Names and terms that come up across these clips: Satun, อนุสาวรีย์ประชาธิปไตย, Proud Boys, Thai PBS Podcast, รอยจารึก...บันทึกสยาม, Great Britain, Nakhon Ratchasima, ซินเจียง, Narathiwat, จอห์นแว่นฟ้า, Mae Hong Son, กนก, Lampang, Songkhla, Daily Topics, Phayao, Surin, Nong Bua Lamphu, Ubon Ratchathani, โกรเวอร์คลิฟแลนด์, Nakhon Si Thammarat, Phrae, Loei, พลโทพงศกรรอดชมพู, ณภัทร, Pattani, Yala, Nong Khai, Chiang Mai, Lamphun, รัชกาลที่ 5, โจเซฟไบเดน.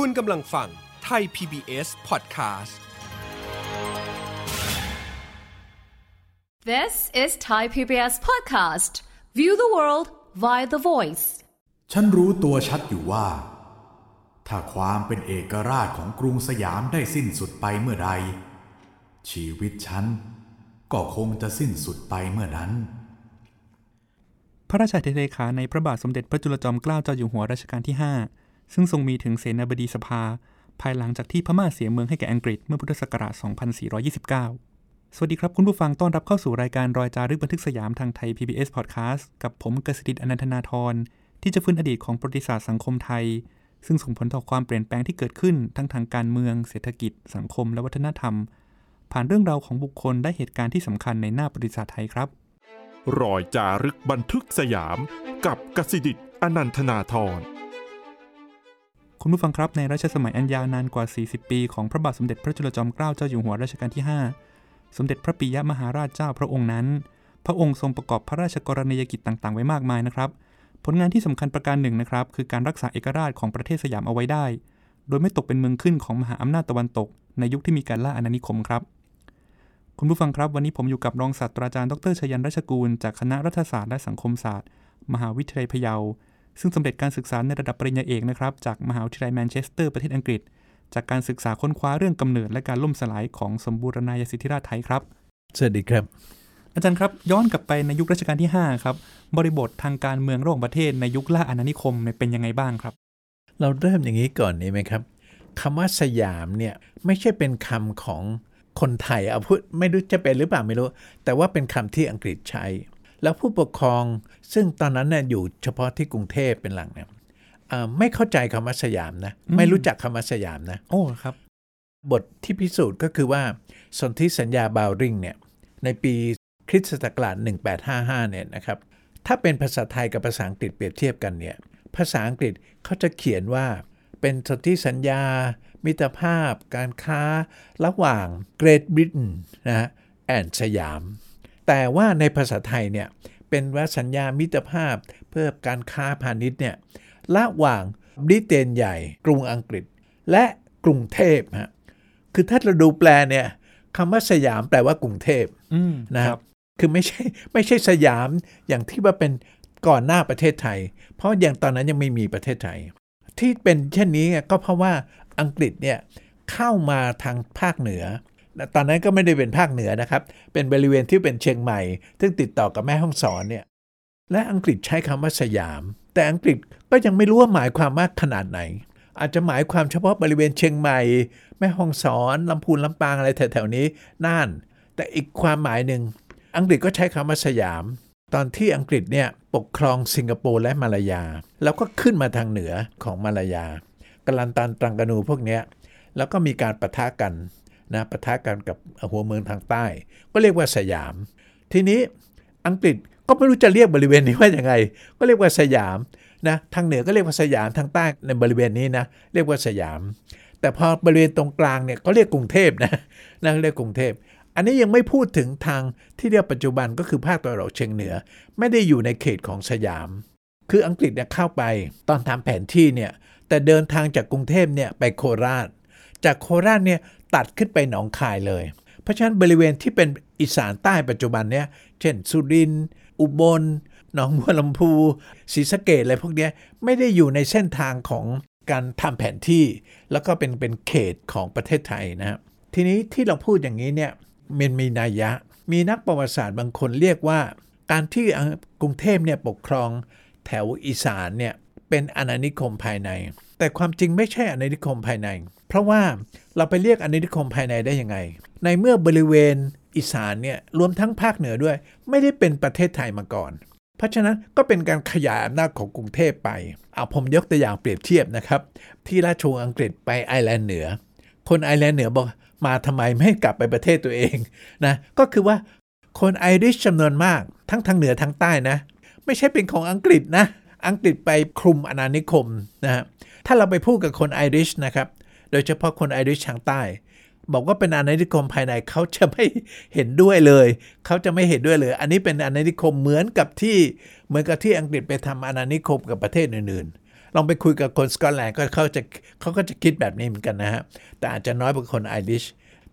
คุณกำลังฟังไทย PBS Podcast This is Thai PBS Podcast View the world via the voice ฉันรู้ตัวชัดอยู่ว่าถ้าความเป็นเอกราชของกรุงสยามได้สิ้นสุดไปเมื่อใดชีวิตฉันก็คงจะสิ้นสุดไปเมื่อนั้นพระราชาธิเลขาในพระบาทสมเด็จพระจุลจอมเกล้าเจ้าอยู่หัวรัชกาลที่5ซึ่งทรงมีถึงเสนาบดีสภาภายหลังจากที่พม่าเสียเมืองให้แก่อังกฤษเมื่อพุทธศักราช2429สวัสดีครับคุณผู้ฟังต้อนรับเข้าสู่รายการรอยจารึกบันทึกสยามทางไทย PBS Podcast กับผมกสิทธิ์อนันทนาธรที่จะฟื้นอดีตของประวัติศาสตร์สังคมไทยซึ่งส่งผลต่อความเปลี่ยนแปลงที่เกิดขึ้นทั้งทางการเมืองเศรษฐกิจสังคมและวัฒนธรรมผ่านเรื่องราวของบุคคลและเหตุการณ์ที่สำคัญในหน้าประวัติศาสตร์ไทยครับรอยจารึกบันทึกสยามกับกสิทธิ์อนันทนาธรคุณผู้ฟังครับในรัชสมัยอันยาวนานกว่า40ปีของพระบาทสมเด็จพระจุลจอมเกล้าเจ้าอยู่หัวรัชกาลที่5สมเด็จพระปิยมหาราชเจ้าพระองค์นั้นพระองค์ทรงประกอบพระราชกรณียกิจต่างๆไว้มากมายนะครับผลงานที่สำคัญประการหนึ่งนะครับคือการรักษาเอกราชของประเทศสยามเอาไว้ได้โดยไม่ตกเป็นเมืองขึ้นของมหาอำนาจตะวันตกในยุคที่มีการล่าอาณานิคมครับคุณผู้ฟังครับวันนี้ผมอยู่กับรองศาสตราจารย์ดรชยันต์รัชกูลจากคณะรัฐศาสตร์และสังคมศาสตร์มหาวิทยาลัยพะเยาซึ่งสำเร็จการศึกษาในระดับปริญญาเอกนะครับจากมหาวิทยาลัยแมนเชสเตอร์ประเทศอังกฤษจากการศึกษาค้นคว้าเรื่องกำเนิดและการล่มสลายของสมบูรณาญาสิทธิราชย์ไทยครับสวัสดีครับอาจารย์ครับย้อนกลับไปในยุครัชกาลที่5ครับบริบททางการเมืองระหว่างประเทศในยุคล่าอาณานิคมเป็นยังไงบ้างครับเราเริ่มอย่างนี้ก่อนดีไหมครับคำว่าสยามเนี่ยไม่ใช่เป็นคำของคนไทยเอาพูดไม่รู้จะเป็นหรือเปล่าไม่รู้แต่ว่าเป็นคำที่อังกฤษใช้แล้วผู้ปกครองซึ่งตอนนั้นอยู่เฉพาะที่กรุงเทพเป็นหลักเนี่ยไม่เข้าใจคำว่าสยามนะไม่รู้จักคำว่าสยามนะโอ้ครับบทที่พิสูจน์ก็คือว่าสนธิสัญญาบาวริงเนี่ยในปีคริสตศักราช1855เนี่ยนะครับถ้าเป็นภาษาไทยกับภาษาอังกฤษเปรียบเทียบกันเนี่ยภาษาอังกฤษเขาจะเขียนว่าเป็นสนธิสัญญามิตรภาพการค้าระหว่าง Great Britain นะฮะ and สยามแต่ว่าในภาษาไทยเนี่ยเป็นว่าสัญญามิตรภาพเพื่อการค้าพาณิชย์เนี่ยระหว่างบริเตนใหญ่กรุงอังกฤษและกรุงเทพฮะคือถ้าเราดูแปลเนี่ยคำว่าสยามแปลว่ากรุงเทพนะครับคือไม่ใช่สยามอย่างที่ว่าเป็นก่อนหน้าประเทศไทยเพราะอย่างตอนนั้นยังไม่มีประเทศไทยที่เป็นเช่นนี้ก็เพราะว่าอังกฤษเนี่ยเข้ามาทางภาคเหนือตอนนั้นก็ไม่ได้เป็นภาคเหนือนะครับเป็นบริเวณที่เป็นเชียงใหม่ซึ่งติดต่อกับแม่ฮ่องสอนเนี่ยและอังกฤษใช้คำว่าสยามแต่อังกฤษก็ยังไม่รู้ว่าหมายความมากขนาดไหนอาจจะหมายความเฉพาะบริเวณเชียงใหม่แม่ฮ่องสอนลำพูนลำปางอะไรแถวๆนี้น่านแต่อีกความหมายหนึ่งอังกฤษก็ใช้คำว่าสยามตอนที่อังกฤษเนี่ยปกครองสิงคโปร์และมาลายาแล้วก็ขึ้นมาทางเหนือของมาลายากัลลันตันตรังกานูพวกนี้แล้วก็มีการปะทะกันนะปะทะกันกับหัวเมืองทางใต้ก็เรียกว่าสยามทีนี้อังกฤษก็ไม่รู้จะเรียกบริเวณนี้ว่าอย่างไรก็เรียกว่าสยามนะทางเหนือก็เรียกว่าสยามทางใต้ในบริเวณนี้นะเรียกว่าสยามแต่พอบริเวณตรงกลางเนี่ยก็เรียกกรุงเทพนะเรียกกรุงเทพอันนี้ยังไม่พูดถึงทางที่เรียกปัจจุบันก็คือภาคตะวันออกเฉียงเหนือไม่ได้อยู่ในเขตของสยามคืออังกฤษเนี่ยเข้าไปตอนทำแผนที่เนี่ยแต่เดินทางจากกรุงเทพเนี่ยไปโคราชจากโคราชเนี่ยตัดขึ้นไปหนองคายเลยเพราะฉะนั้นบริเวณที่เป็นอีสานใต้ปัจจุบันเนี่ยเช่นสุรินทร์อุบลหนองบัวลำพูศรีสะเกษอะไรพวกนี้ไม่ได้อยู่ในเส้นทางของการทำแผนที่แล้วก็เป็นเขตของประเทศไทยนะครับทีนี้ที่เราพูดอย่างนี้เนี่ยมันมีนัยยะมีนักประวัติศาสตร์บางคนเรียกว่าการที่กรุงเทพเนี่ยปกครองแถวอีสานเนี่ยเป็นอาณานิคมภายในแต่ความจริงไม่ใช่อาณานิคมภายในเพราะว่าเราไปเรียกอาณานิคมภายในได้ยังไงในเมื่อบริเวณอีสานเนี่ยรวมทั้งภาคเหนือด้วยไม่ได้เป็นประเทศไทยมาก่อนเพราะฉะนั้นก็เป็นการขยายอำนาจของกรุงเทพไปเอาผมยกตัวอย่างเปรียบเทียบนะครับที่ราชวงศ์อังกฤษไปไอร์แลนด์เหนือคนไอร์แลนด์เหนือบอกมาทำไมไม่กลับไปประเทศตัวเองนะก็คือว่าคนไอริชจำนวนมากทั้งทางเหนือทางใต้นะไม่ใช่เป็นของอังกฤษนะอังกฤษไปคลุมอาณานิคมนะฮะถ้าเราไปพูดกับคนไอริชนะครับโดยเฉพาะคนไอริชทางใต้บอกว่าเป็นอาณานิคมภายในเขาจะไม่เห็นด้วยเลยเขาจะไม่เห็นด้วยเลยอันนี้เป็นอาณานิคมเหมือนกับที่อังกฤษไปทำอาณานิคมกับประเทศอื่น ลองไปคุยกับคนสกอตแลนด์ก็เขาก็จะคิดแบบนี้เหมือนกันนะฮะแต่อาจจะน้อยกว่าคนไอริช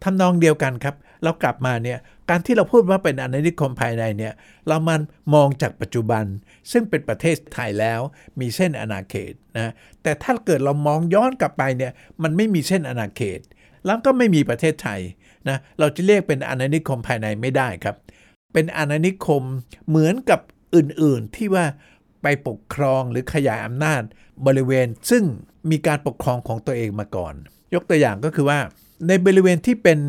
ทำนองเดียวกันครับเรากลับมาเนี่ยการที่เราพูดว่าเป็นอาณานิคมภายในเนี่ยเรามันมองจากปัจจุบันซึ่งเป็นประเทศไทยแล้วมีเส้นอาณาเขตนะแต่ถ้าเกิดเรามองย้อนกลับไปเนี่ยมันไม่มีเส้นอาณาเขตแล้วก็ไม่มีประเทศไทยนะเราจะเรียกเป็นอาณานิคมภายในไม่ได้ครับเป็นอาณานิคมเหมือนกับอื่นๆที่ว่าไปปกครองหรือขยายอำนาจบริเวณซึ่งมีการปกครองของตัวเองมาก่อนยกตัวอย่างก็คือว่าในบริเวณที่เป็น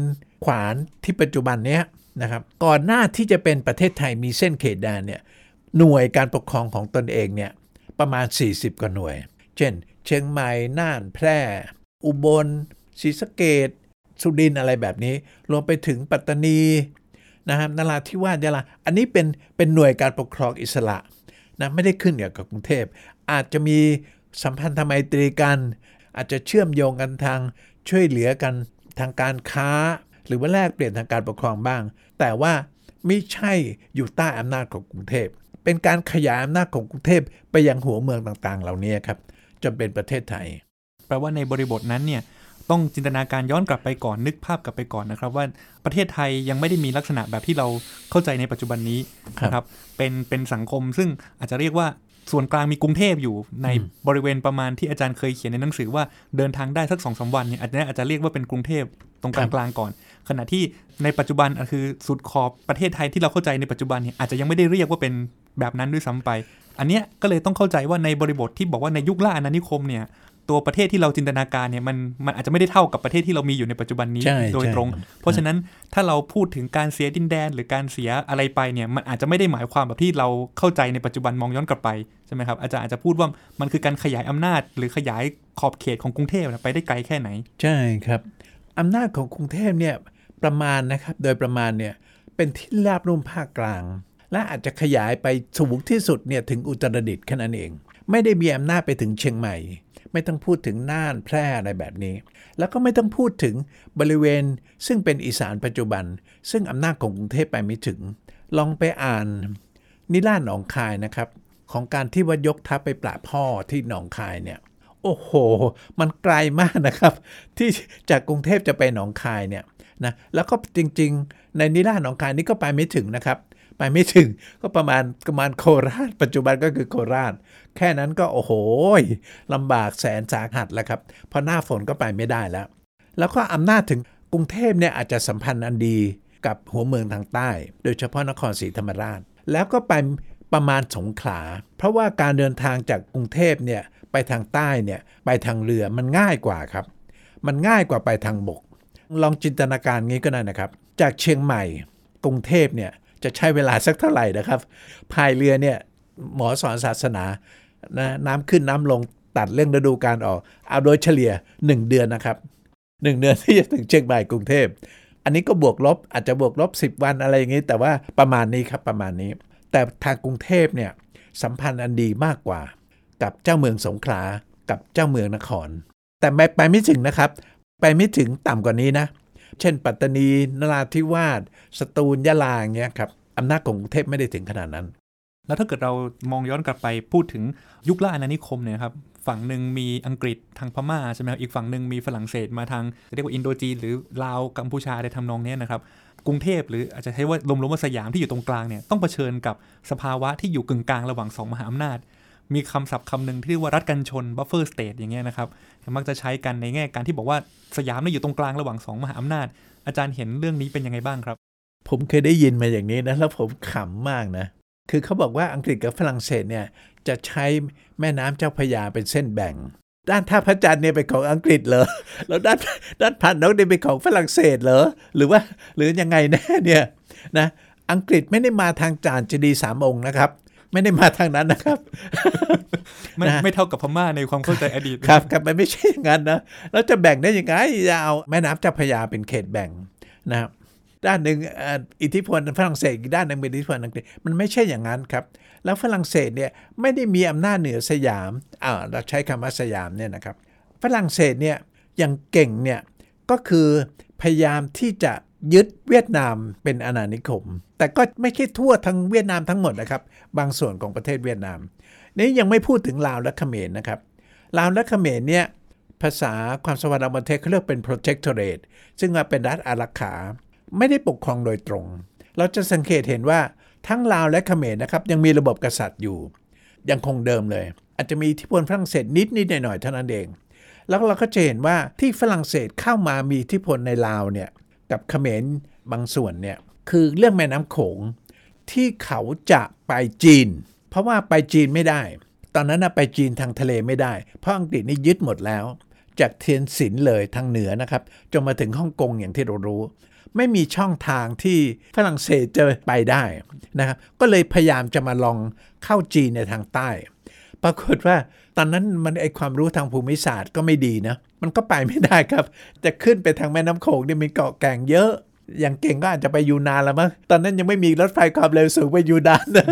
ขวานที่ปัจจุบันเนี้ยนะครับก่อนหน้าที่จะเป็นประเทศไทยมีเส้นเขตแดนเนี่ยหน่วยการปกครองของตนเองเนี่ยประมาณ40กว่าหน่วยเช่นเชียงใหม่น่านแพร่อุบลศรีสะเกษสุรินทร์อะไรแบบนี้รวมไปถึงปัตตานีนะครับนราธิวาสยะลาอันนี้เป็นหน่วยการปกครองอิสระนะไม่ได้ขึ้นกับกรุงเทพอาจจะมีสัมพันธไมตรีกันอาจจะเชื่อมโยงกันทางช่วยเหลือกันทางการค้าหรือว่าแลกเปลี่ยนทางการปกครองบ้างแต่ว่าไม่ใช่อยู่ใต้อำนาจของกรุงเทพเป็นการขยายอำนาจของกรุงเทพไปยังหัวเมืองต่างๆเหล่านี้ครับจนเป็นประเทศไทยแปลว่าในบริบทนั้นเนี่ยต้องจินตนาการย้อนกลับไปก่อนนึกภาพกลับไปก่อนนะครับว่าประเทศไทยยังไม่ได้มีลักษณะแบบที่เราเข้าใจในปัจจุบันนี้นะครับเป็นสังคมซึ่งอาจจะเรียกว่าส่วนกลางมีกรุงเทพอยู่ในบริเวณประมาณที่อาจารย์เคยเขียนในหนังสือว่าเดินทางได้สัก 2-3 วันเนี่ยอาจจะเรียกว่าเป็นกรุงเทพตรงกลางก่อนขณะที่ในปัจจุบันคือสุดขอบประเทศไทยที่เราเข้าใจในปัจจุบันเนี่ยอาจจะยังไม่ได้เรียกว่าเป็นแบบนั้นด้วยซ้ำไปอันเนี้ยก็เลยต้องเข้าใจว่าในบริบทที่บอกว่าในยุคล่าอาณานิคมเนี่ยตัวประเทศที่เราจินตนาการเนี่ยมันอาจจะไม่ได้เท่ากับประเทศที่เรามีอยู่ในปัจจุบันนี้โดยตรงเพราะฉะนั้นถ้าเราพูดถึงการเสียดินแดนหรือการเสียอะไรไปเนี่ยมันอาจจะไม่ได้หมายความแบบที่เราเข้าใจในปัจจุบันมองย้อนกลับไปใช่ไหมครับอาจารย์อาจจะพูดว่ามันคือการขยายอำนาจหรือขยายขอบเขตของกรุงเทพไปได้ไกลแค่ไหนใช่ครับอำนาจของกรุงเทพเนี่ยประมาณนะครับโดยประมาณเนี่ยเป็นที่ราบลุ่มภาคกลางและอาจจะขยายไปสูงที่สุดเนี่ยถึงอุตรดิตถ์แค่นั้นเองไม่ได้มีอำนาจไปถึงเชียงใหม่ไม่ต้องพูดถึงน่านแพร่อะไรแบบนี้แล้วก็ไม่ต้องพูดถึงบริเวณซึ่งเป็นอีสานปัจจุบันซึ่งอำนาจของกรุงเทพไปไม่ถึงลองไปอ่านนิราศหนองคายนะครับของการที่ว่ายกทัพไปปราบพ่อที่หนองคายเนี่ยโอ้โหมันไกลมากนะครับที่จากกรุงเทพจะไปหนองคายเนี่ยนะแล้วก็จริงๆในนิราศหนองคายนี่ก็ไปไม่ถึงนะครับไปไม่ถึงก็ประมาณโคราชปัจจุบันก็คือโคราชแค่นั้นก็โอ้โหลำบากแสนสาหัสแล้วครับเพราะหน้าฝนก็ไปไม่ได้แล้วแล้วก็อำนาจถึงกรุงเทพเนี่ยอาจจะสัมพันธ์อันดีกับหัวเมืองทางใต้โดยเฉพาะนครศรีธรรมราชแล้วก็ไปประมาณสงขลาเพราะว่าการเดินทางจากกรุงเทพเนี่ยไปทางใต้เนี่ยไปทางเรือมันง่ายกว่าครับมันง่ายกว่าไปทางบกลองจินตนาการงี้ก็ได้นะครับจากเชียงใหม่กรุงเทพเนี่ยจะใช้เวลาสักเท่าไหร่นะครับพายเรือเนี่ยหมอสอนศาสนานะน้ำขึ้นน้ำลงตัดเรื่องฤดูกาลออกเอาโดยเฉลี่ย1เดือนนะครับ1เดือนที่จะถึงเชียงใหม่กรุงเทพอันนี้ก็บวกลบอาจจะบวกลบ10วันอะไรอย่างนี้แต่ว่าประมาณนี้ครับประมาณนี้แต่ทางกรุงเทพเนี่ยสัมพันธ์อันดีมากกว่ากับเจ้าเมืองสงขลากับเจ้าเมืองนครแต่ไปไม่ถึงนะครับไปไม่ถึงต่ำกว่านี้นะเช่นปัตตานีนราธิวาสสตูลยะลาอย่างเงี้ยครับอำนาจของกรุงเทพไม่ได้ถึงขนาดนั้นแล้วถ้าเกิดเรามองย้อนกลับไปพูดถึงยุคล่าอาณานิคมเนี่ยครับฝั่งหนึ่งมีอังกฤษทางพม่าใช่ไหมครับอีกฝั่งหนึ่งมีฝรั่งเศสมาทางเรียกว่าอินโดจีนหรือลาวกัมพูชาในทำนองนี้นะครับกรุงเทพหรืออาจจะใช้ว่ารวมๆว่าสยามที่อยู่ตรงกลางเนี่ยต้องเผชิญกับสภาวะที่อยู่กึ่งกลางระหว่างสองมหาอำนาจมีคำศัพท์คำหนึ่งที่เรียกว่ารัฐกันชน buffer state อย่างเงี้ยนะครับมักจะใช้กันในแง่การที่บอกว่าสยามเนี่ยอยู่ตรงกลางระหว่างสองมหาอำนาจอาจารย์เห็นเรื่องนี้เป็นยังไงบ้างครับผมเคยได้ยินมาอย่างนี้นะแล้วผมขำมากนะคือเขาบอกว่าอังกฤษกับฝรั่งเศสเนี่ยจะใช้แม่น้ำเจ้าพระยาเป็นเส้นแบ่งด้านท่าพระจันทร์เนี่ยเป็นของอังกฤษเหรอแล้วด้านผาหนองเนี่ยเป็นของฝรั่งเศสเหรอหรือยังไงแน่เนี่ยนะอังกฤษไม่ได้มาทางจานเจดีย์สามองค์นะครับไม่ได้มาทางนั้นนะครับ ไม่เท่ากับพม่าในความเข้าใจอดีตครับครับมันไม่ใช่อย่างนั้นนะแล้วจะแบ่งได้ยังไงจะเอาแม่น้ำเจ้าพระยาเป็นเขตแบ่งนะครับด้านหนึ่งอิทธิพลฝรั่งเศสอีกด้านหนึ่งเป็นอิทธิพลอังกฤษมันไม่ใช่อย่างนั้นครับแล้วฝรั่งเศสเนี่ยไม่ได้มีอำนาจเหนือสยามเราใช้คำว่าสยามเนี่ยนะครับฝรั่งเศสเนี่ยอย่างเก่งเนี่ยก็คือพยายามที่จะยึดเวียดนามเป็นอาณานิคมแต่ก็ไม่ใช่ทั่วทั้งเวียดนามทั้งหมดนะครับบางส่วนของประเทศเวียดนามนี่ยังไม่พูดถึงลาวและเขมรนะครับ ลาวและเขมรเนี่ยภาษาความสัมพันธ์อันมันเทศเขาเรียกเป็น protectorate ซึ่งมาเป็นรัฐอารักขาไม่ได้ปกครองโดยตรงเราจะสังเกตเห็นว่าทั้งลาวและเขมรนะครับยังมีระบบกษัตริย์อยู่ยังคงเดิมเลยอาจจะมีอิทธิพลฝรั่งเศสนิดหน่อยๆเท่านั้นเองแล้วเราก็จะเห็นว่าที่ฝรั่งเศสเข้ามามีอิทธิพลในลาวเนี่ยกับเขมรบางส่วนเนี่ยคือเรื่องแม่น้ำโขงที่เขาจะไปจีนเพราะว่าไปจีนไม่ได้ตอนนั้นนะไปจีนทางทะเลไม่ได้เพราะอังกฤษนี่ยึดหมดแล้วจากเทียนสินเลยทางเหนือนะครับจนมาถึงฮ่องกงอย่างที่เรารู้ไม่มีช่องทางที่ฝรั่งเศสจะไปได้นะครับก็เลยพยายามจะมาลองเข้าจีนในทางใต้ปรากฏว่าตอนนั้นมันไอความรู้ทางภูมิศาสตร์ก็ไม่ดีนะมันก็ไปไม่ได้ครับจะขึ้นไปทางแม่น้ำโขงเนี่ยมีเกาะแก่งเยอะอย่างเก่งก็อาจจะไปยูนานแล้วมั้งตอนนั้นยังไม่มีรถไฟความเร็วสูงไปยูนานนะ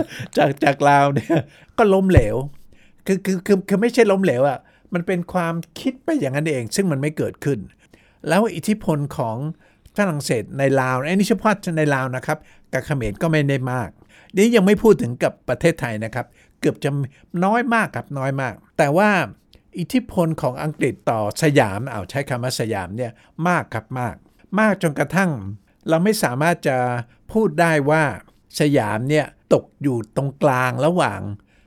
จากลาวเนี่ยก็ล้มเหลวคือไม่ใช่ล้มเหลวอ่ะมันเป็นความคิดไปอย่างนั้นเองซึ่งมันไม่เกิดขึ้นแล้วอิทธิพลของฝรั่งเศสในลาวอันนี้เฉพาะในลาวนะครับกับเขมรก็ไม่ได้มากนี่ยังไม่พูดถึงกับประเทศไทยนะครับเกือบจะน้อยมากครับน้อยมากแต่ว่าอิทธิพลของอังกฤษต่อสยามใช้คำว่าสยามเนี่ยมากครับมากจนกระทั่งเราไม่สามารถจะพูดได้ว่าสยามเนี่ยตกอยู่ตรงกลางระหว่าง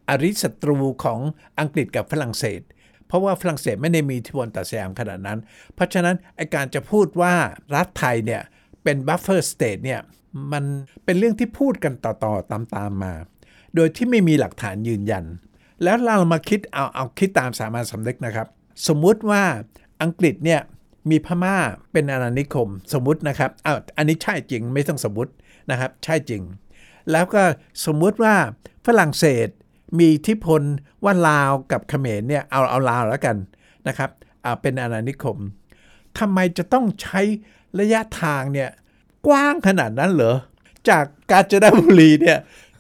อริศัตรูของอังกฤษกับฝรั่งเศสเพราะว่าฝรั่งเศสไม่ได้มีอิทธิพลต่อสยามขนาดนั้นเพราะฉะนั้นไอ้การจะพูดว่ารัฐไทยเนี่ยเป็นบัฟเฟอร์สเตทเนี่ยมันเป็นเรื่องที่พูดกันต่อๆตามมาโดยที่ไม่มีหลักฐานยืนยันแล้วเรามาคิดเอาคิดตามสามัญสำนึกนะครับสมมุติว่าอังกฤษเนี่ยมีพม่าเป็นอาณานิคมสมมุตินะครับอันนี้ใช่จริงไม่ต้องสมมุตินะครับใช่จริงแล้วก็สมมุติว่าฝรั่งเศสมีอิทธิพลว่าลาวกับเขมรเนี่ยเอาลาวแล้วกันนะครับเป็นอาณานิคมทำไมจะต้องใช้ระยะทางเนี่ยกว้างขนาดนั้นเหรอจากกาญจนบุรีเนี่ย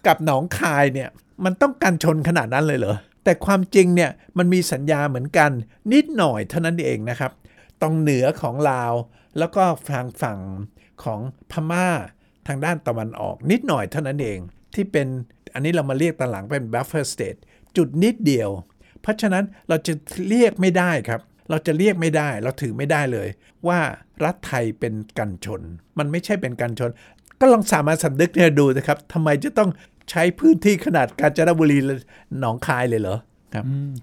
กับหนองคายเนี่ยมันต้องกันชนขนาดนั้นเลยเหรอแต่ความจริงเนี่ยมันมีสัญญาเหมือนกันนิดหน่อยเท่านั้นเองนะครับตรงเหนือของลาวแล้วก็ฝั่งของพม่าทางด้านตะวันออกนิดหน่อยเท่านั้นเองที่เป็นอันนี้เรามาเรียกตอนหลังเป็น buffer state จุดนิดเดียวเพราะฉะนั้นเราจะเรียกไม่ได้ครับเราจะเรียกไม่ได้เราถือไม่ได้เลยว่ารัฐไทยเป็นกันชนมันไม่ใช่เป็นกันชนก็ลองสามัญสำนึกเนี่ยดูนะครับทำไมจะต้องใช้พื้นที่ขนาดกาญจนบุรีหนองคายเลยเหรอค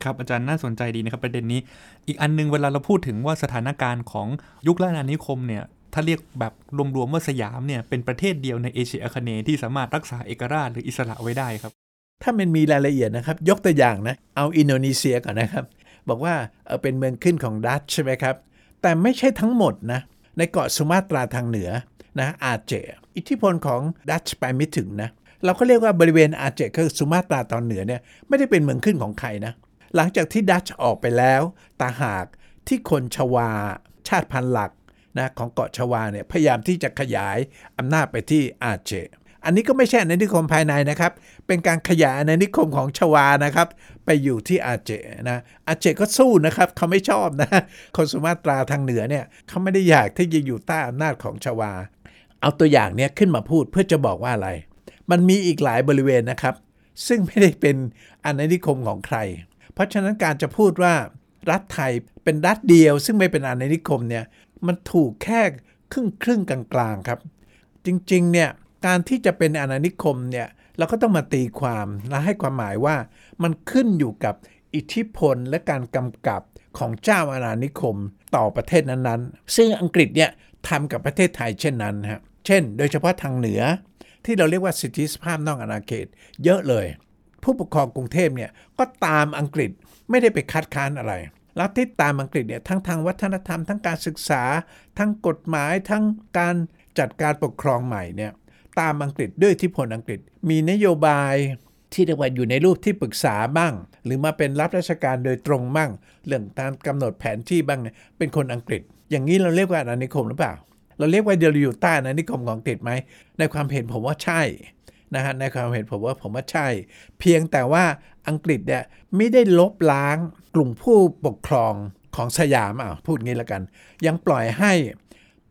รับอาจารย์น่าสนใจดีนะครับประเด็นนี้อีกอันนึงเวลาเราพูดถึงว่าสถานการณ์ของยุคอาณานิคมเนี่ยถ้าเรียกแบบรวมๆว่าสยามเนี่ยเป็นประเทศเดียวในเอเชียอาคเนย์ที่สามารถรักษาเอกราชหรืออิสระไว้ได้ครับถ้ามันมีรายละเอียดนะครับยกตัวอย่างนะเอาอินโดนีเซียก่อนนะครับบอกว่าเป็นเมืองขึ้นของดัตช์ใช่ไหมครับแต่ไม่ใช่ทั้งหมดนะในเกาะสุมาตราทางเหนือนะอาเจอิทธิพลของดัตช์ไปไม่ถึงนะเราก็เรียกว่าบริเวณอาเจคือสุมาตราตอนเหนือเนี่ยไม่ได้เป็นเมืองขึ้นของใครนะหลังจากที่ดัตช์ออกไปแล้วตาหากที่คนชวาชาติพันธุ์หลักนะของเกาะชวาเนี่ยพยายามที่จะขยายอำนาจไปที่อาเจอันนี้ก็ไม่ใช่อาณานิคมภายในนะครับเป็นการขยายอาณานิคมของชวานะครับไปอยู่ที่อาเจนะอาเจก็สู้นะครับเขาไม่ชอบนะคนสุมาตราทางเหนือเนี่ยเขาไม่ได้อยากที่จะอยู่ใต้อำนาจของชวาเอาตัวอย่างเนี่ยขึ้นมาพูดเพื่อจะบอกว่าอะไรมันมีอีกหลายบริเวณนะครับซึ่งไม่ได้เป็นอาณานิคมของใครเพราะฉะนั้นการจะพูดว่ารัฐไทยเป็นรัฐเดียวซึ่งไม่เป็นอาณานิคมเนี่ยมันถูกแค่ครึ่งกลางๆครับจริงๆเนี่ยการที่จะเป็นอาณานิคมเนี่ยเราก็ต้องมาตีความและให้ความหมายว่ามันขึ้นอยู่กับอิทธิพลและการกำกับของเจ้าอาณานิคมต่อประเทศนั้นๆซึ่งอังกฤษเนี่ยทำกับประเทศไทยเช่นนั้นฮะเช่นโดยเฉพาะทางเหนือที่เราเรียกว่าสิทธิภาพนอกอาณาเขตเยอะเลยผู้ปกครองกรุงเทพเนี่ยก็ตามอังกฤษไม่ได้ไปคัดค้านอะไรแล้วที่ตามอังกฤษเนี่ยทั้งทางวัฒนธรรมทั้งการศึกษาทั้งกฎหมายทั้งการจัดการปกครองใหม่เนี่ยตามอังกฤษด้วยอิทธิพลอังกฤษมีนโยบายที่เรียกว่าอยู่ในรูปที่ปรึกษาบ้างหรือมาเป็นรับราชการโดยตรงบ้างเรื่องการกำหนดแผนที่บ้างเป็นคนอังกฤษอย่างนี้เราเรียกว่าอาณานิคมหรือเปล่าเราเรียกว่าเดี๋ยวอยู่ใต้อาณานิคมของอังกฤษไหมในความเห็นผมว่าใช่นะฮะในความเห็นผมว่าใช่เพียงแต่ว่าอังกฤษเนี่ยไม่ได้ลบล้างกลุ่มผู้ปกครองของสยามพูดงี้ละกันยังปล่อยให้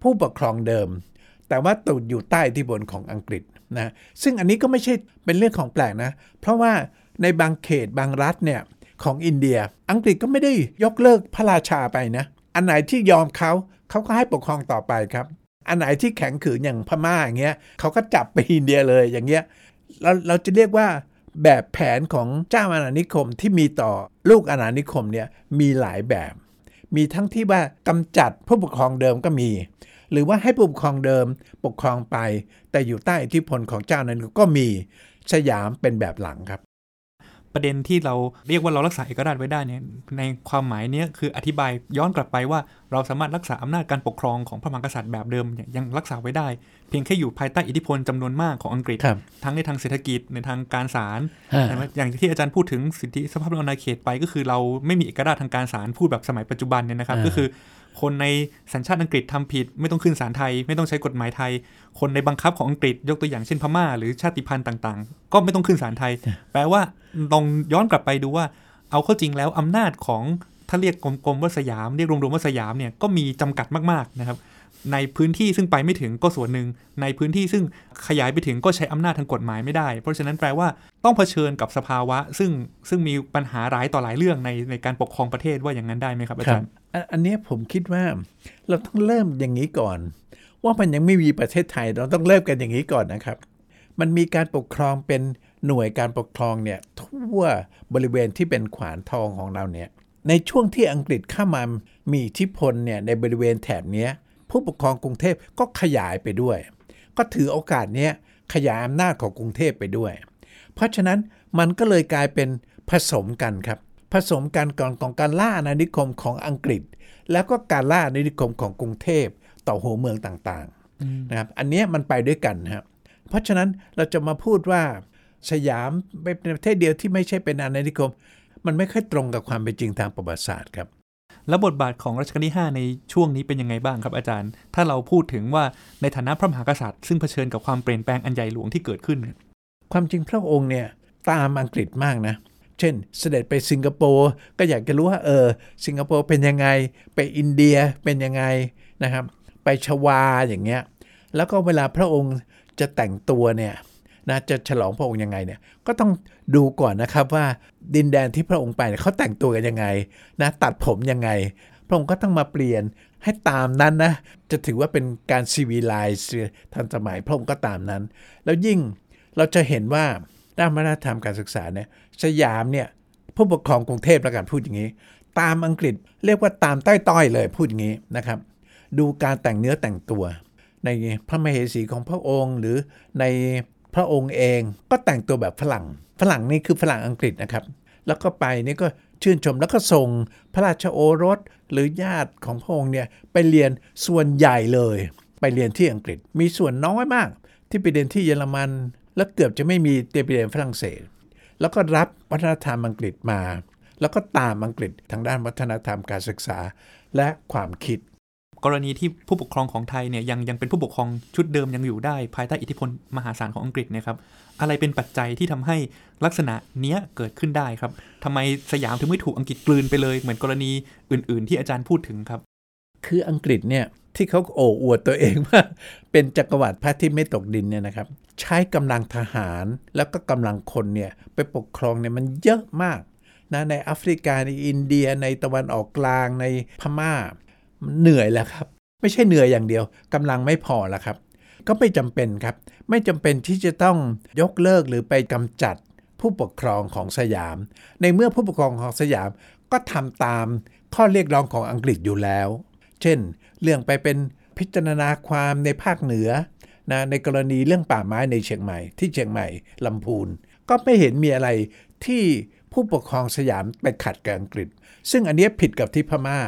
ผู้ปกครองเดิมแต่ว่าตกอยู่ใต้อิทธิพลของอังกฤษนะซึ่งอันนี้ก็ไม่ใช่เป็นเรื่องของแปลกนะเพราะว่าในบางเขตบางรัฐเนี่ย ของอินเดียอังกฤษก็ไม่ได้ยกเลิกพระราชาไปนะอันไหนที่ยอมเขาก็ให้ปกครองต่อไปครับอันไหนที่แข็งขืนอย่างพม่าอย่างเงี้ยเขาก็จับไปอินเดียเลยอย่างเงี้ยเราจะเรียกว่าแบบแผนของเจ้าอาณานิคมที่มีต่อลูกอาณานิคมเนี่ยมีหลายแบบมีทั้งที่ว่ากำจัดผู้ปกครองเดิมก็มีหรือว่าให้ผู้ปกครองเดิมปกครองไปแต่อยู่ใต้อิทธิพลของเจ้าอาณานิคมก็มีสยามเป็นแบบหลังครับประเด็นที่เราเรียกว่าเรารักษาเอกราชไว้ได้เนี่ยในความหมายนี้คืออธิบายย้อนกลับไปว่าเราสามารถรักษาอำนาจการปกครองของพระมหากษัตริย์แบบเดิมยังรักษาไว้ได้เพียงแค่อยู่ภายใต้อิทธิพลจำนวนมากของอังกฤษทั้งในทางเศรษฐกิจในทางการศาลอย่างที่อาจารย์พูดถึงสิทธิสภาพอาณาเขตไปก็คือเราไม่มีเอกราชทางการศาลพูดแบบสมัยปัจจุบันเนี่ยนะครับก็คือคนในสัญชาติอังกฤษทำผิดไม่ต้องขึ้นศาลไทยไม่ต้องใช้กฎหมายไทยคนในบังคับของอังกฤษยกตัวอย่างเช่นพม่าหรือชาติพันธุ์ต่างๆก็ไม่ต้องขึ้นศาลไทยแปลว่าลองย้อนกลับไปดูว่าเอาเข้าจริงแล้วอำนาจของถ้าเรียกกลมๆว่าสยามเรียกรวมๆว่าสยามเนี่ยก็มีจำกัดมากๆนะครับในพื้นที่ซึ่งไปไม่ถึงก็ส่วนหนึ่งในพื้นที่ซึ่งขยายไปถึงก็ใช้อำนาจทางกฎหมายไม่ได้เพราะฉะนั้นแปลว่าต้องเผชิญกับสภาวะซึ่งมีปัญหาหลายต่อหลายเรื่องในการปกครองประเทศว่าอย่างนั้นได้ไหมครับอาจารย์อันนี้ผมคิดว่าเราต้องเริ่มอย่างนี้ก่อนว่ามันยังไม่มีประเทศไทยเราต้องเริ่มกันอย่างนี้ก่อนนะครับมันมีการปกครองเป็นหน่วยการปกครองเนี่ยทั่วบริเวณที่เป็นขวานทองของเราเนี่ยในช่วงที่อังกฤษเข้ามามีอิทธิพลเนี่ยในบริเวณแถบนี้ผู้ปกครองกรุงเทพก็ขยายไปด้วยก็ถือโอกาสเนี้ยขยายอำนาจของกรุงเทพไปด้วยเพราะฉะนั้นมันก็เลยกลายเป็นผสมกันครับผสมกันก่อนของการล่าอาณานิคมของอังกฤษแล้วก็การล่าอาณานิคมของกรุงเทพต่อหัวเมืองต่างๆนะครับอันนี้มันไปด้วยกันครับเพราะฉะนั้นเราจะมาพูดว่าสยามเป็นประเทศเดียวที่ไม่ใช่เป็นอาณานิคมมันไม่ค่อยตรงกับความเป็นจริงทางประวัติศาสตร์ครับแล้วบทบาทของรัชกาลที่5ในช่วงนี้เป็นยังไงบ้างครับอาจารย์ถ้าเราพูดถึงว่าในฐานะพระมหากษัตริย์ซึ่งเผชิญกับความเปลี่ยนแปลงอันใหญ่หลวงที่เกิดขึ้นความจริงพระองค์เนี่ยตามอังกฤษมากนะเช่นเสด็จไปสิงคโปร์ก็อยากจะรู้ว่าสิงคโปร์เป็นยังไงไปอินเดียเป็นยังไงนะครับไปชวาอย่างเงี้ยแล้วก็เวลาพระองค์จะแต่งตัวเนี่ยนะจะฉลองพระองค์ยังไงเนี่ยก็ต้องดูก่อนนะครับว่าดินแดนที่พระองค์ไปเนี่ยเขาแต่งตัวกันยังไงนะตัดผมยังไงพระองค์ก็ต้องมาเปลี่ยนให้ตามนั้นนะจะถือว่าเป็นการซีวีไลซ์ทันสมัยพระองค์ก็ตามนั้นแล้วยิ่งเราจะเห็นว่าด้านวัฒนธรรมการศึกษาเนี่ยสยามเนี่ยผู้ปกครองกรุงเทพประกาศพูดอย่างนี้ตามอังกฤษเรียกว่าตามต้อยๆเลยพูดอย่างนี้นะครับดูการแต่งเนื้อแต่งตัวในพระมเหสีของพระองค์หรือในพระองค์เองก็แต่งตัวแบบฝรั่งนี่คือฝรั่งอังกฤษนะครับแล้วก็ไปนี่ก็ชื่นชมแล้วก็ส่งพระราชโอรสหรือญาติของพระองค์เนี่ยไปเรียนส่วนใหญ่เลยไปเรียนที่อังกฤษมีส่วนน้อยมากที่ไปเรียนที่เยอรมันแล้วเกือบจะไม่มีไปเรียนฝรั่งเศสแล้วก็รับวัฒนธรรมอังกฤษมาแล้วก็ตามอังกฤษทางด้านวัฒนธรรมการศึกษาและความคิดกรณีที่ผู้ปกครองของไทยเนี่ยยังเป็นผู้ปกครองชุดเดิมยังอยู่ได้ภายใต้อิทธิพลมหาศาลของอังกฤษนะครับอะไรเป็นปัจจัยที่ทำให้ลักษณะเนี้ยเกิดขึ้นได้ครับทำไมสยามถึงไม่ถูกอังกฤษกลืนไปเลยเหมือนกรณีอื่นๆที่อาจารย์พูดถึงครับคืออังกฤษเนี่ยที่เขาโอ้อวดตัวเองว่าเป็นจักรวรรดิพระอาทิตย์ไม่ตกดินเนี่ยนะครับใช้กำลังทหารแล้วก็กำลังคนเนี่ยไปปกครองเนี่ยมันเยอะมากนะในแอฟริกาในอินเดียในตะวันออกกลางในพม่าเหนื่อยแล้วครับไม่ใช่เหนื่อยอย่างเดียวกำลังไม่พอแล้วครับก็ไม่จำเป็นครับไม่จำเป็นที่จะต้องยกเลิกหรือไปกำจัดผู้ปกครองของสยามในเมื่อผู้ปกครองของสยามก็ทำตามข้อเรียกร้องของอังกฤษอยู่แล้วเช่นเรื่องไปเป็นพิจารณาความในภาคเหนือนะในกรณีเรื่องป่าไม้ในเชียงใหม่ที่เชียงใหม่ลำพูนก็ไม่เห็นมีอะไรที่ผู้ปกครองสยามไปขัดกับอังกฤษซึ่งอันนี้ผิดกับที่พม่า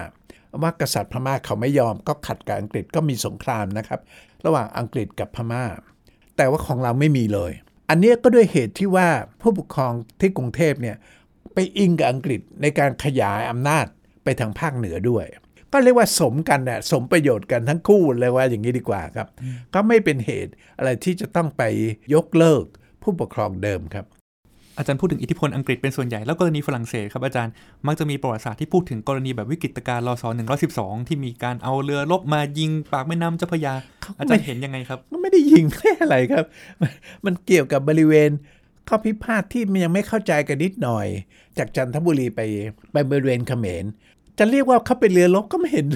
ว่ากษัตริย์พม่าเขาไม่ยอมก็ขัดกับอังกฤษก็มีสงครามนะครับระหว่างอังกฤษกับพม่าแต่ว่าของเราไม่มีเลยอันนี้ก็ด้วยเหตุที่ว่าผู้ปกครองที่กรุงเทพเนี่ยไปอิงกับอังกฤษในการขยายอำนาจไปทางภาคเหนือด้วยก็เรียกว่าสมกันน่ะสมประโยชน์กันทั้งคู่เลยว่าอย่างนี้ดีกว่าครับก็ไม่เป็นเหตุอะไรที่จะต้องไปยกเลิกผู้ปกครองเดิมครับอาจารย์พูดถึงอิทธิพลอังกฤษเป็นส่วนใหญ่แล้วกรณีฝรั่งเศสครับอาจารย์มักจะมีประวัติศาสตร์ที่พูดถึงกรณีแบบวิกฤตการณ์ลส.112ที่มีการเอาเรือรบมายิงปากแม่น้ำเจ้าพระยาอาจารย์เห็นยังไงครับไม่ได้ยิงแค่อะไรครับมันเกี่ยวกับบริเวณ ข้อพิพาทที่มันยังไม่เข้าใจกันนิดหน่อยจากจันทบุรีไปบริเวณเขมรจะเรียกว่าเขาเป็นเรือรบก็ไม่เห็น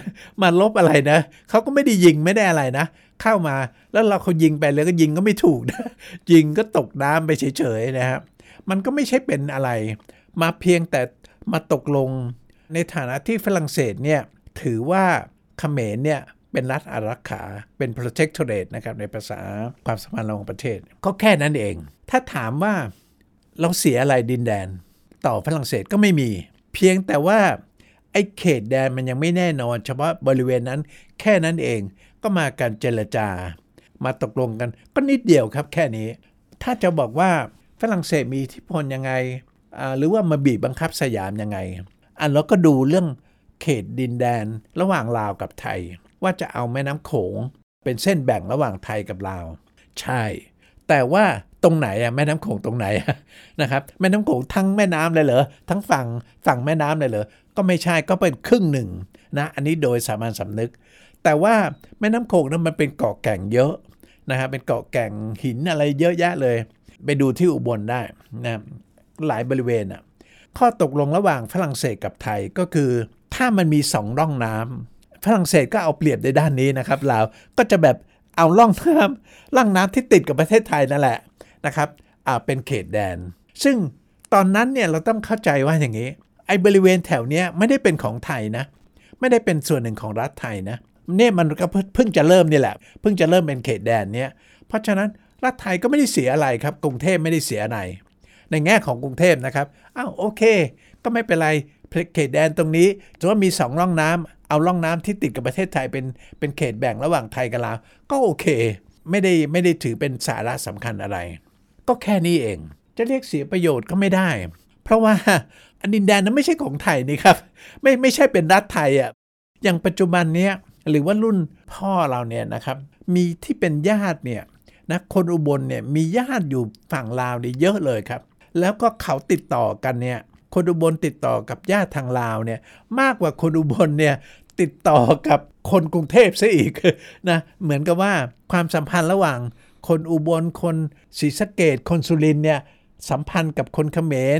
มาลบอะไรนะเขาก็ไม่ได้ยิงไม่ได้อะไรนะเข้ามาแล้วเราเขายิงไปเลยก็ยิงก็ไม่ถูกนะยิงก็ตกน้ำไปเฉยๆนะครับมันก็ไม่ใช่เป็นอะไรมาเพียงแต่มาตกลงในฐานะที่ฝรั่งเศสเนี่ยถือว่าเขมรเนี่ยเป็นรัฐอารักขาเป็น protectorate นะครับในภาษาความสัมพันธ์ระหว่างประเทศก็แค่นั้นเองถ้าถามว่าเราเสียอะไรดินแดนต่อฝรั่งเศสก็ไม่มีเพียงแต่ว่าไอ้เขตแดนมันยังไม่แน่นอนเฉพาะบริเวณนั้นแค่นั้นเองก็มาการเจรจามาตกลงกันก็นิดเดียวครับแค่นี้ถ้าจะบอกว่าฝรั่งเศสมีอิทธิพลยังไงหรือว่ามาบีบบังคับสยามยังไงเราก็ดูเรื่องเขตดินแดนระหว่างลาวกับไทยว่าจะเอาแม่น้ำโขงเป็นเส้นแบ่งระหว่างไทยกับลาวใช่แต่ว่าตรงไหนแม่น้ำโขงตรงไหนนะครับแม่น้ำโขงทั้งแม่น้ำเลยเหรอทั้งฝั่งแม่น้ำเลยเหรอก็ไม่ใช่ก็เป็นครึ่งหนึ่งนะอันนี้โดยสามัญสำนึกแต่ว่าแม่น้ำโขงนั้นมันเป็นเกาะแก่งเยอะนะครับเป็นเกาะแก่งหินอะไรเยอะแยะเลยไปดูที่อุบลได้นะหลายบริเวณอ่ะข้อตกลงระหว่างฝรั่งเศสกับไทยก็คือถ้ามันมีสองร่องน้ำฝรั่งเศสก็เอาเปรียบในด้านนี้นะครับลาวก็จะแบบเอาร่องน้ำที่ติดกับประเทศไทยนั่นแหละนะครับเป็นเขตแดนซึ่งตอนนั้นเนี่ยเราต้องเข้าใจว่าอย่างนี้ไอ้บริเวณแถวเนี้ยไม่ได้เป็นของไทยนะไม่ได้เป็นส่วนหนึ่งของรัฐไทยนะเนี่ยมันก็เพิ่งจะเริ่มนี่แหละเพิ่งจะเริ่มเป็นเขตแดนเนี้ยเพราะฉะนั้นรัฐไทยก็ไม่ได้เสียอะไรครับกรุงเทพไม่ได้เสียอะไรในแง่ของกรุงเทพนะครับอ้าวโอเคก็ไม่เป็นไรเขตแดนตรงนี้ถือว่ามี2ร่องน้ำเอาร่องน้ำที่ติดกับประเทศไทยเป็นเขตแบ่งระหว่างไทยกับลาวก็โอเคไม่ได้ถือเป็นสาระสำคัญอะไรก็แค่นี้เองจะเรียกเสียประโยชน์ก็ไม่ได้เพราะว่าดินแดนนั้นไม่ใช่ของไทยนี่ครับไม่ใช่เป็นรัฐไทยอ่ะอย่างปัจจุบันเนี้ยหรือว่ารุ่นพ่อเราเนี่ยนะครับมีที่เป็นญาติเนี่ยนะคนอุบลเนี่ยมีญาติอยู่ฝั่งลาวเนี่ยเยอะเลยครับแล้วก็เขาติดต่อกันเนี่ยคนอุบลติดต่อกับญาติทางลาวเนี่ยมากกว่าคนอุบลเนี่ยติดต่อกับคนกรุงเทพซะอีกนะเหมือนกับว่าความสัมพันธ์ระหว่างคนอุบลคนศรีสะเกษคนสุรินทร์เนี่ยสัมพันธ์กับคนเขมร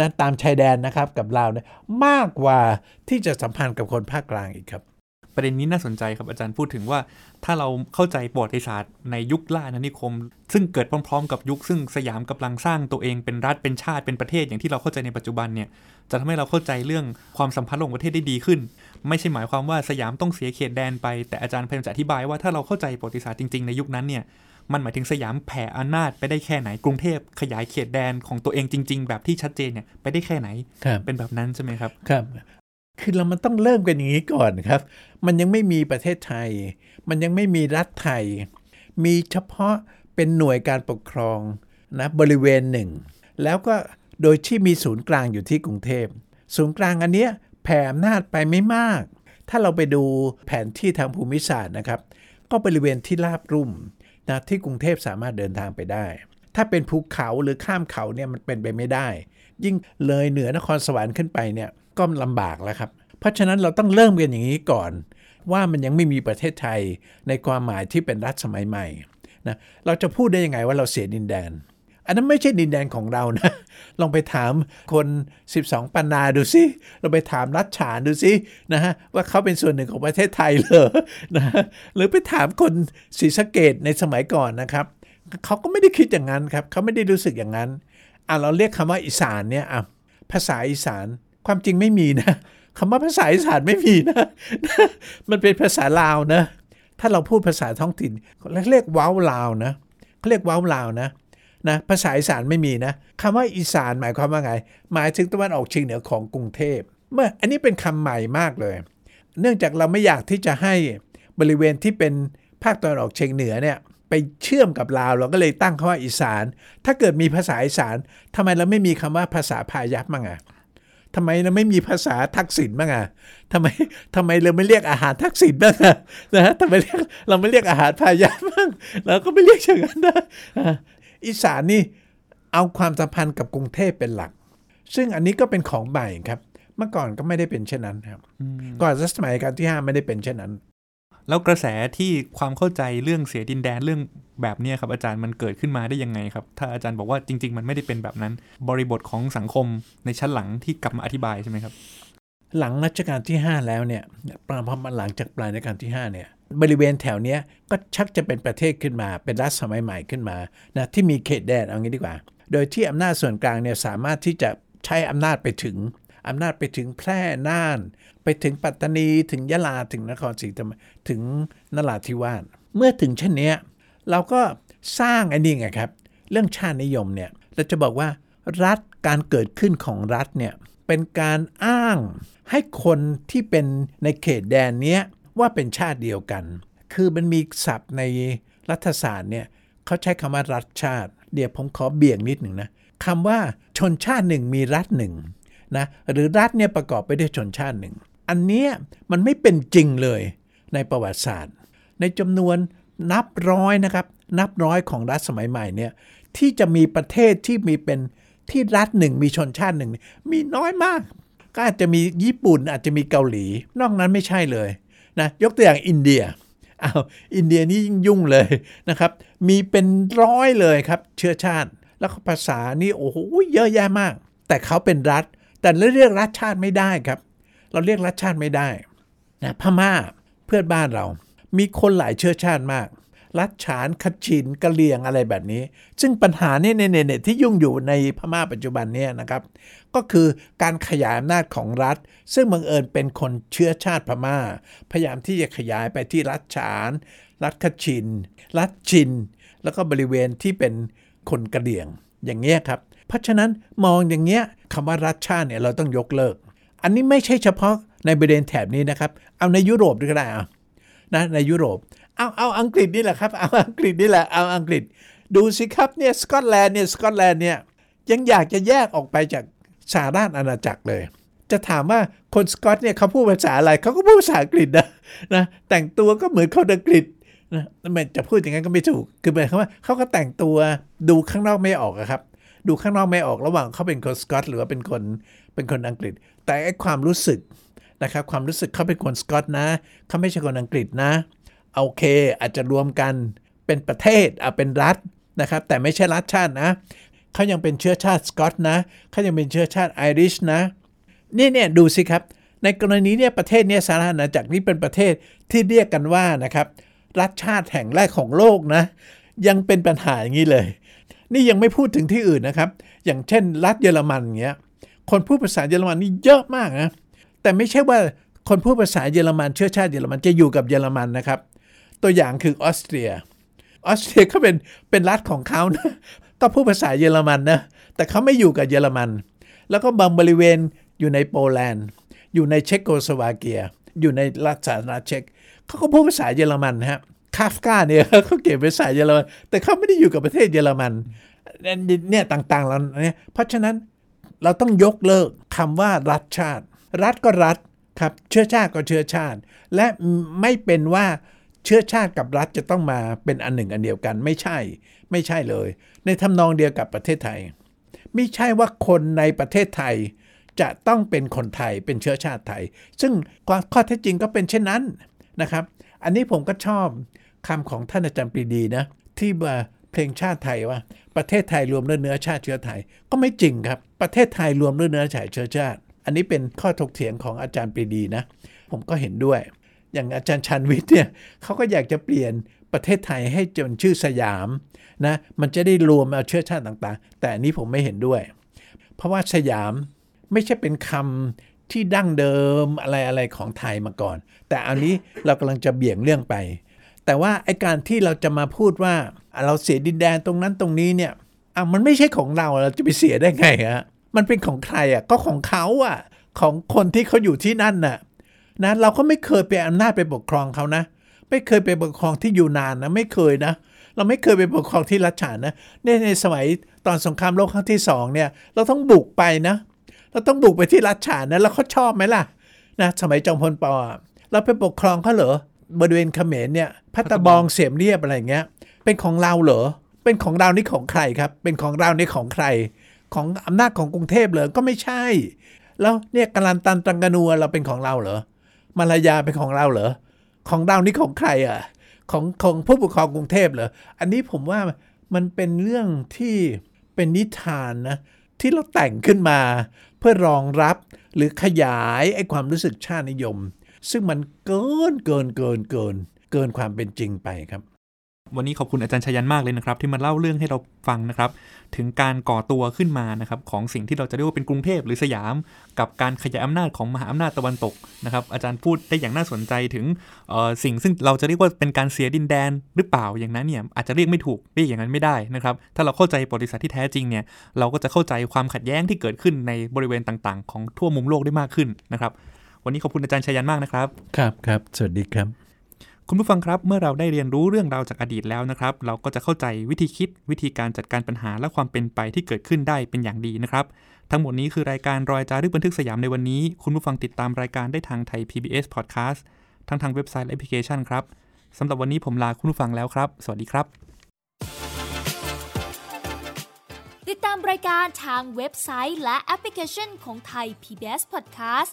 นะตามชายแดนนะครับกับลาวเนี่ยมากกว่าที่จะสัมพันธ์กับคนภาคกลางอีกครับประเด็นนี้น่าสนใจครับอาจารย์พูดถึงว่าถ้าเราเข้าใจประวัติศาสตร์ในยุคล่าอาณานิคมซึ่งเกิดพร้อมๆกับยุคซึ่งสยามกำลังสร้างตัวเองเป็นรัฐเป็นชาติเป็นประเทศอย่างที่เราเข้าใจในปัจจุบันเนี่ยจะทำให้เราเข้าใจเรื่องความสัมพันธ์ระหว่างประเทศได้ดีขึ้นไม่ใช่หมายความว่าสยามต้องเสียเขตแดนไปแต่อาจารย์พยายามจะอธิบายว่าถ้าเราเข้าใจประวัติศาสตร์จริงๆในยุคนั้นเนี่ยมันหมายถึงสยามแผ่อำนาจไปได้แค่ไหนกรุงเทพขยายเขตแดนของตัวเองจริงๆแบบที่ชัดเจนเนี่ยไปได้แค่ไหนเป็นแบบนั้นใช่มั้ยครับครับคือเรามันต้องเริ่มกันอย่างนี้ก่อนครับมันยังไม่มีประเทศไทยมันยังไม่มีรัฐไทยมีเฉพาะเป็นหน่วยการปกครองนะบริเวณหนึ่งแล้วก็โดยที่มีศูนย์กลางอยู่ที่กรุงเทพศูนย์กลางอันเนี้ยแผ่อำนาจไปไม่มากถ้าเราไปดูแผนที่ทางภูมิศาสตร์นะครับก็บริเวณที่ราบรุ่มนะที่กรุงเทพสามารถเดินทางไปได้ถ้าเป็นภูเขาหรือข้ามเขาเนี่ยมันเป็นไปไม่ได้ยิ่งเลยเหนือนครสวรรค์ขึ้นไปเนี่ยก็ลำบากแล้วครับเพราะฉะนั้นเราต้องเริ่มกันอย่างนี้ก่อนว่ามันยังไม่มีประเทศไทยในความหมายที่เป็นรัฐสมัยใหม่นะเราจะพูดได้ยังไงว่าเราเสียดินแดนอันนั้นไม่ใช่ดินแดนของเรานะลองไปถามคน12ปันนาดูสิเราไปถามรัฐฉานดูสินะฮะว่าเขาเป็นส่วนหนึ่งของประเทศไทยเหรอนะหรือไปถามคนศรีสะเกษในสมัยก่อนนะครับเขาก็ไม่ได้คิดอย่างนั้นครับเขาไม่ได้รู้สึกอย่างนั้นเราเรียกคำว่าอีสานเนี่ยภาษาอีสานความจริงไม่มีนะคำว่าภาษาอีสานไม่มีนะมันเป็นภาษาลาวนะถ้าเราพูดภาษาท้องถิ่นเรียกว้าวลาวนะเขาเรียกว้าวลาวนะภาษาอีสานไม่มีนะคำว่าอีสานหมายความว่าไงหมายถึงตะวันออกเฉียงเหนือของกรุงเทพเมื่ออันนี้เป็นคำใหม่มากเลยเนื่องจากเราไม่อยากที่จะให้บริเวณที่เป็นภาคตะวันออกเฉียงเหนือเนี่ยไปเชื่อมกับลาวเราก็เลยตั้งคำว่าอีสานถ้าเกิดมีภาษาอีสานทำไมเราไม่มีคำว่าภาษาพายัพมั้งทำไมเราไม่มีภาษาทักษิณบ้างทำไมเราไม่เรียกอาหารทักษิณบ้างนะฮะทำไมเราไม่เรียกอาหารพายาบ้างเราก็ไม่เรียกอย่างนั้นนะอีสานนี่เอาความสัมพันธ์กับกรุงเทพเป็นหลักซึ่งอันนี้ก็เป็นของใหม่ครับเมื่อก่อนก็ไม่ได้เป็นเช่นนั้นครับก่อนสมัยรัชกาลที่ 5ไม่ได้เป็นเช่นนั้น แล้วกระแสที่ความเข้าใจเรื่องเสียดินแดนเรื่องแบบนี้ครับอาจารย์มันเกิดขึ้นมาได้ยังไงครับถ้าอาจารย์บอกว่าจริงๆมันไม่ได้เป็นแบบนั้นบริบทของสังคมในชั้นหลังที่กลับมาอธิบายใช่ไหมครับหลังรัชกาลที่5แล้วเนี่ยหลังจากปลายรัชกาลที่5เนี่ยบริเวณแถวเนี้ยก็ชักจะเป็นประเทศขึ้นมาเป็นรัฐสมัยใหม่ขึ้นมานะที่มีเขตแดนเอางี้ดีกว่าโดยที่อำนาจส่วนกลางเนี่ยสามารถที่จะใช้อำนาจไปถึงแพร่น่านไปถึงปัตตานีถึงยะลาถึงนครศรีธรรมราชถึงนราธิวาสเมื่อถึงเช่นนี้เราก็สร้างไอ้นี่ไงครับเรื่องชาตินิยมเนี่ยเราจะบอกว่ารัฐการเกิดขึ้นของรัฐเนี่ยเป็นการอ้างให้คนที่เป็นในเขตแดนเนี้ยว่าเป็นชาติเดียวกันคือมันมีศัพท์ในรัฐศาสตร์เนี่ยเขาใช้คำว่ารัฐชาติเดี๋ยวผมขอเบี่ยงนิดหนึ่งนะคำว่าชนชาติหนึ่งมีรัฐหนึ่งนะหรือรัฐเนี่ยประกอบไปด้วยชนชาติหนึ่งอันเนี้ยมันไม่เป็นจริงเลยในประวัติศาสตร์ในจำนวนนับร้อยนะครับนับร้อยของรัฐสมัยใหม่เนี่ยที่จะมีประเทศที่มีเป็นที่รัฐหนึ่งมีชนชาติหนึ่งมีน้อยมากก็อาจจะมีญี่ปุ่นอาจจะมีเกาหลีนอกนั้นไม่ใช่เลยนะยกตัวอย่างอินเดียอินเดียนี่ยุ่งเลยนะครับมีเป็นร้อยเลยครับเชื้อชาติแล้วภาษานี่โอ้โหเยอะแยะมากแต่เขาเป็นรัฐแต่เรียกรัฐชาติไม่ได้ครับเราเรียกรัฐชาติไม่ได้นะพม่าเพื่อนบ้านเรามีคนหลายเชื้อชาติมากรัฐฉานคชินกะเหรี่ยงอะไรแบบนี้ซึ่งปัญหาเนี่ยที่ยุ่งอยู่ในพม่าปัจจุบันเนี่ยนะครับก็คือการขยายอำนาจของรัฐซึ่งบังเอิญเป็นคนเชื้อชาติพม่าพยายามที่จะขยายไปที่รัฐฉานรัฐคชินรัฐชินแล้วก็บริเวณที่เป็นคนกะเหรี่ยงอย่างเงี้ยครับเพราะฉะนั้นมองอย่างเงี้ยคำว่ารัฐชาติเนี่ยเราต้องยกเลิกอันนี้ไม่ใช่เฉพาะในบริเวณแถบนี้นะครับเอาในยุโรปก็ได้นะในยุโรปเอาอังกฤษนี่แหละครับเอาอังกฤษนี่แหละเอาอังกฤษดูสิครับเนี่ยสกอตแลนด์เนี่ยยังอยากจะแยกออกไปจากสหราชอาณาจักรเลยจะถามว่าคนสกอตเนี่ยเขาพูดภาษาอะไรเขาก็พูดภาษาอังกฤษนะแต่งตัวก็เหมือนคนอังกฤษนะมันจะพูดอย่างนั้นก็ไม่ถูกคือหมายความว่าเขาก็แต่งตัวดูข้างนอกไม่ออกครับดูข้างนอกไม่ออกระหว่างเขาเป็นคนสกอตหรือว่าเป็นคนอังกฤษแต่ไอ้ความรู้สึกนะครับความรู้สึกเขาเป็นคนสกอตนะเขาไม่ใช่คนอังกฤษนะโอเคอาจจะรวมกันเป็นประเทศเป็นรัฐนะครับแต่ไม่ใช่รัฐชาตินะเขายังเป็นเชื้อชาติสกอตนะเขายังเป็นเชื้อชาติไอริชนะเนี่ยดูสิครับในกรณีเนี่ยประเทศเนี่ยสหราชอาณาจักรนี่เป็นประเทศที่เรียกกันว่านะครับรัฐชาติแห่งแรกของโลกนะยังเป็นปัญหาอย่างนี้เลยนี่ยังไม่พูดถึงที่อื่นนะครับอย่างเช่นรัฐเยอรมันเงี้ยคนพูดภาษาเยอรมันนี่เยอะมากนะแต่ไม่ใช่ว่าคนพูดภาษาเยอรมันเชื้อชาติเยอรมันจะอยู่กับเยอรมันนะครับตัวอย่างคือออสเตรียเขาเป็นรัฐของเขานะก็พูดภาษาเยอรมันนะแต่เขาไม่อยู่กับเยอรมันแล้วก็บางบริเวณอยู่ในโปแลนด์อยู่ในเชโกสโลวาเกียอยู่ในรัฐสาธารณรัฐเช็กเขาก็พูดภาษาเยอรมันฮะคาฟกาเนี่ยเขาเขียนภาษาเยอรมันแต่เขาไม่ได้อยู่กับประเทศเยอรมันเนี่ยต่างๆแล้วเนี่ยเพราะฉะนั้นเราต้องยกเลิกคำว่ารัฐชาติรัฐก็รัฐครับเชื้อชาติก็เชื้อชาติและไม่เป็นว่าเชื้อชาติกับรัฐจะต้องมาเป็นอันหนึ่งอันเดียวกันไม่ใช่เลยในทำนองเดียวกับประเทศไทยไม่ใช่ว่าคนในประเทศไทยจะต้องเป็นคนไทยเป็นเชื้อชาติไทยซึ่งข้อเท็จจริงก็เป็นเช่นนั้นนะครับอันนี้ผมก็ชอบคำของท่านอาจารย์ปรีดีนะที่เพลงชาติไทยว่าประเทศไทยรวมด้วยเนื้อชาติเชื้อไทยก็ไม่จริงครับประเทศไทยรวมด้วยเนื้อชาติเชื้อชาติอันนี้เป็นข้อถกเถียงของอาจารย์ปรีดีนะผมก็เห็นด้วยอย่างอาจารย์ชันวิทย์เนี่ยเขาก็อยากจะเปลี่ยนประเทศไทยให้จนชื่อสยามนะมันจะได้รวมเอาเชื้อชาติต่างๆแต่อันนี้ผมไม่เห็นด้วยเพราะว่าสยามไม่ใช่เป็นคำที่ดั้งเดิมอะไรของไทยมาก่อนแต่อันนี้เรากำลังจะเบี่ยงเรื่องไปแต่ว่าไอ้การที่เราจะมาพูดว่าเราเสียดินแดนตรงนั้นตรงนี้เนี่ยมันไม่ใช่ของเราจะไปเสียได้ไงฮะมันเป็นของใครก็ของเขาของคนที่เขาอยู่ที่นั่นนะเราก็ไม่เคยไปอำนาจไปปกครองเขานะไม่เคยไปปกครองที่ยูนานนะไม่เคยนะเราไม่เคยไปปกครองที่รัชฉานนะในสมัยตอนสงครามโลกครั้งที่2เนี่ยเราต้องบุกไปนะเราต้องบุกไปที่รัชฉานนะแล้วเขาชอบไหมล่ะนะสมัยจอมพลป.เราไปปกครองเขาเหรอบริเวณเขมรเนี่ยพัตตาบองเสียมเรียบอะไรเงี้ยเป็นของเราเหรอเป็นของเรานี่ของใครครับเป็นของเรานี่ของใครของอำนาจของกรุงเทพเหรอก็ไม่ใช่แล้วเนี่ยกัลลันตันตรังกานัวเราเป็นของเราเหรอมาลายาเป็นของเราเหรอ ของเรานี่ของใครอ่ะของผู้ปกครองกรุงเทพเหรออันนี้ผมว่ามันเป็นเรื่องที่เป็นนิทานนะที่เราแต่งขึ้นมาเพื่อรองรับหรือขยายไอ้ความรู้สึกชาตินิยมซึ่งมันเกินความเป็นจริงไปครับวันนี้ขอบคุณอาจารย์ชยันต์มากเลยนะครับที่มาเล่าเรื่องให้เราฟังนะครับถึงการก่อตัวขึ้นมานะครับของสิ่งที่เราจะเรียกว่าเป็นกรุงเทพหรือสยามกับการขยายอำนาจของมหาอำนาจตะวันตกนะครับอาจารย์พูดได้อย่างน่าสนใจถึงสิ่งซึ่งเราจะเรียกว่าเป็นการเสียดินแดนหรือเปล่าอย่างนั้นเนี่ยอาจจะเรียกไม่ถูกเรียกอย่างนั้นไม่ได้นะครับถ้าเราเข้าใจประวัติศาสตร์ที่แท้จริงเนี่ยเราก็จะเข้าใจความขัดแย้งที่เกิดขึ้นในบริเวณต่างๆของทั่วมุมโลกได้มากขึ้นนะครับวันนี้ขอบคุณอาจารย์ชยันต์มากนะครับครับสวัสดีครับคุณผู้ฟังครับเมื่อเราได้เรียนรู้เรื่องราวจากอดีตแล้วนะครับเราก็จะเข้าใจวิธีคิดวิธีการจัดการปัญหาและความเป็นไปที่เกิดขึ้นได้เป็นอย่างดีนะครับทั้งหมดนี้คือรายการรอยจารึกบันทึกสยามในวันนี้คุณผู้ฟังติดตามรายการได้ทางไทย PBS Podcast ทางเว็บไซต์และแอปพลิเคชันครับสำหรับวันนี้ผมลาคุณผู้ฟังแล้วครับสวัสดีครับติดตามรายการทางเว็บไซต์และแอปพลิเคชันของไทย PBS Podcast